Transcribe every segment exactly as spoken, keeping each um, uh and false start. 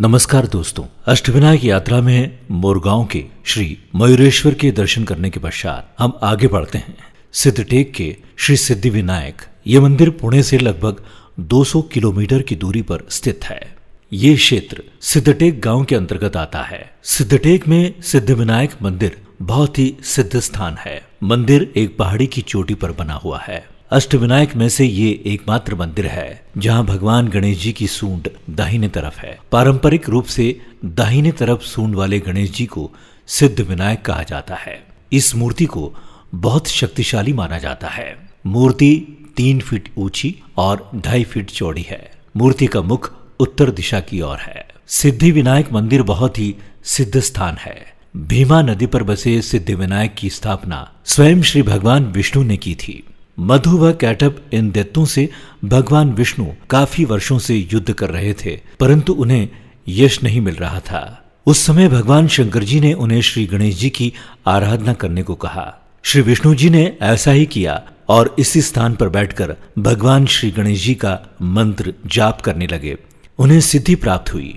नमस्कार दोस्तों, अष्टविनायक यात्रा में मोरगांव के श्री मयूरेश्वर के दर्शन करने के पश्चात हम आगे बढ़ते हैं सिद्धटेक के श्री सिद्धिविनायक। ये मंदिर पुणे से लगभग दो सौ किलोमीटर की दूरी पर स्थित है। ये क्षेत्र सिद्धटेक गांव के अंतर्गत आता है। सिद्धटेक में सिद्धिविनायक मंदिर बहुत ही सिद्ध स्थान है। मंदिर एक पहाड़ी की चोटी पर बना हुआ है। अष्टविनायक में से ये एकमात्र मंदिर है जहां भगवान गणेश जी की सूंड दाहिने तरफ है। पारंपरिक रूप से दाहिने तरफ सूंड वाले गणेश जी को सिद्धिविनायक कहा जाता है। इस मूर्ति को बहुत शक्तिशाली माना जाता है। मूर्ति तीन फीट ऊंची और ढाई फीट चौड़ी है। मूर्ति का मुख उत्तर दिशा की ओर है। सिद्धिविनायक मंदिर बहुत ही सिद्ध स्थान है। भीमा नदी पर बसे सिद्धिविनायक की स्थापना स्वयं श्री भगवान विष्णु ने की थी। मधु व कैटप इन दैत्यों से भगवान विष्णु काफी वर्षों से युद्ध कर रहे थे, परंतु उन्हें यश नहीं मिल रहा था। उस समय भगवान शंकर जी ने उन्हें श्री गणेश जी की आराधना करने को कहा। श्री विष्णु जी ने ऐसा ही किया और इसी स्थान पर बैठकर भगवान श्री गणेश जी का मंत्र जाप करने लगे। उन्हें सिद्धि प्राप्त हुई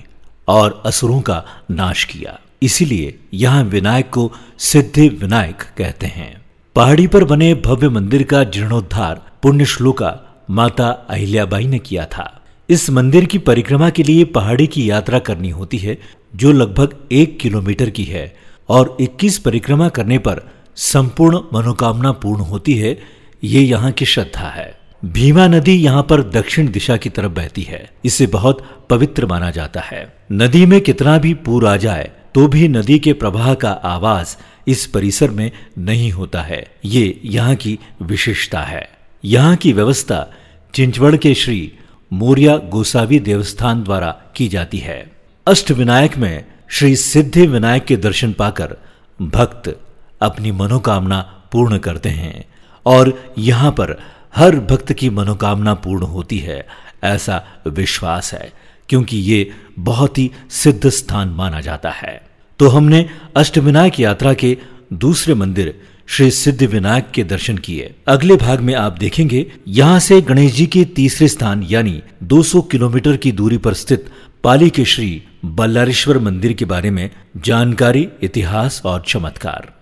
और असुरों का नाश किया। इसीलिए यहाँ विनायक को सिद्धि विनायक कहते हैं। पहाड़ी पर बने भव्य मंदिर का जीर्णोद्धार पुण्य श्लोका माता अहिल्याबाई ने किया था। इस मंदिर की परिक्रमा के लिए पहाड़ी की यात्रा करनी होती है, जो लगभग एक किलोमीटर की है और इक्कीस परिक्रमा करने पर संपूर्ण मनोकामना पूर्ण होती है। ये यहाँ की श्रद्धा है। भीमा नदी यहाँ पर दक्षिण दिशा की तरफ बहती है। इसे बहुत पवित्र माना जाता है। नदी में कितना भी पूर आ जाए तो भी नदी के प्रवाह का आवाज इस परिसर में नहीं होता है। ये यहाँ की विशेषता है। यहाँ की व्यवस्था चिंचवड़ के श्री मोरया गोसावी देवस्थान द्वारा की जाती है। अष्टविनायक में श्री सिद्धि विनायक के दर्शन पाकर भक्त अपनी मनोकामना पूर्ण करते हैं और यहाँ पर हर भक्त की मनोकामना पूर्ण होती है, ऐसा विश्वास है, क्योंकि ये बहुत ही सिद्ध स्थान माना जाता है। तो हमने अष्टविनायक यात्रा के दूसरे मंदिर श्री सिद्धिविनायक के दर्शन किए। अगले भाग में आप देखेंगे यहाँ से गणेश जी के तीसरे स्थान यानी दो सौ किलोमीटर की दूरी पर स्थित पाली के श्री बल्लारेश्वर मंदिर के बारे में जानकारी, इतिहास और चमत्कार।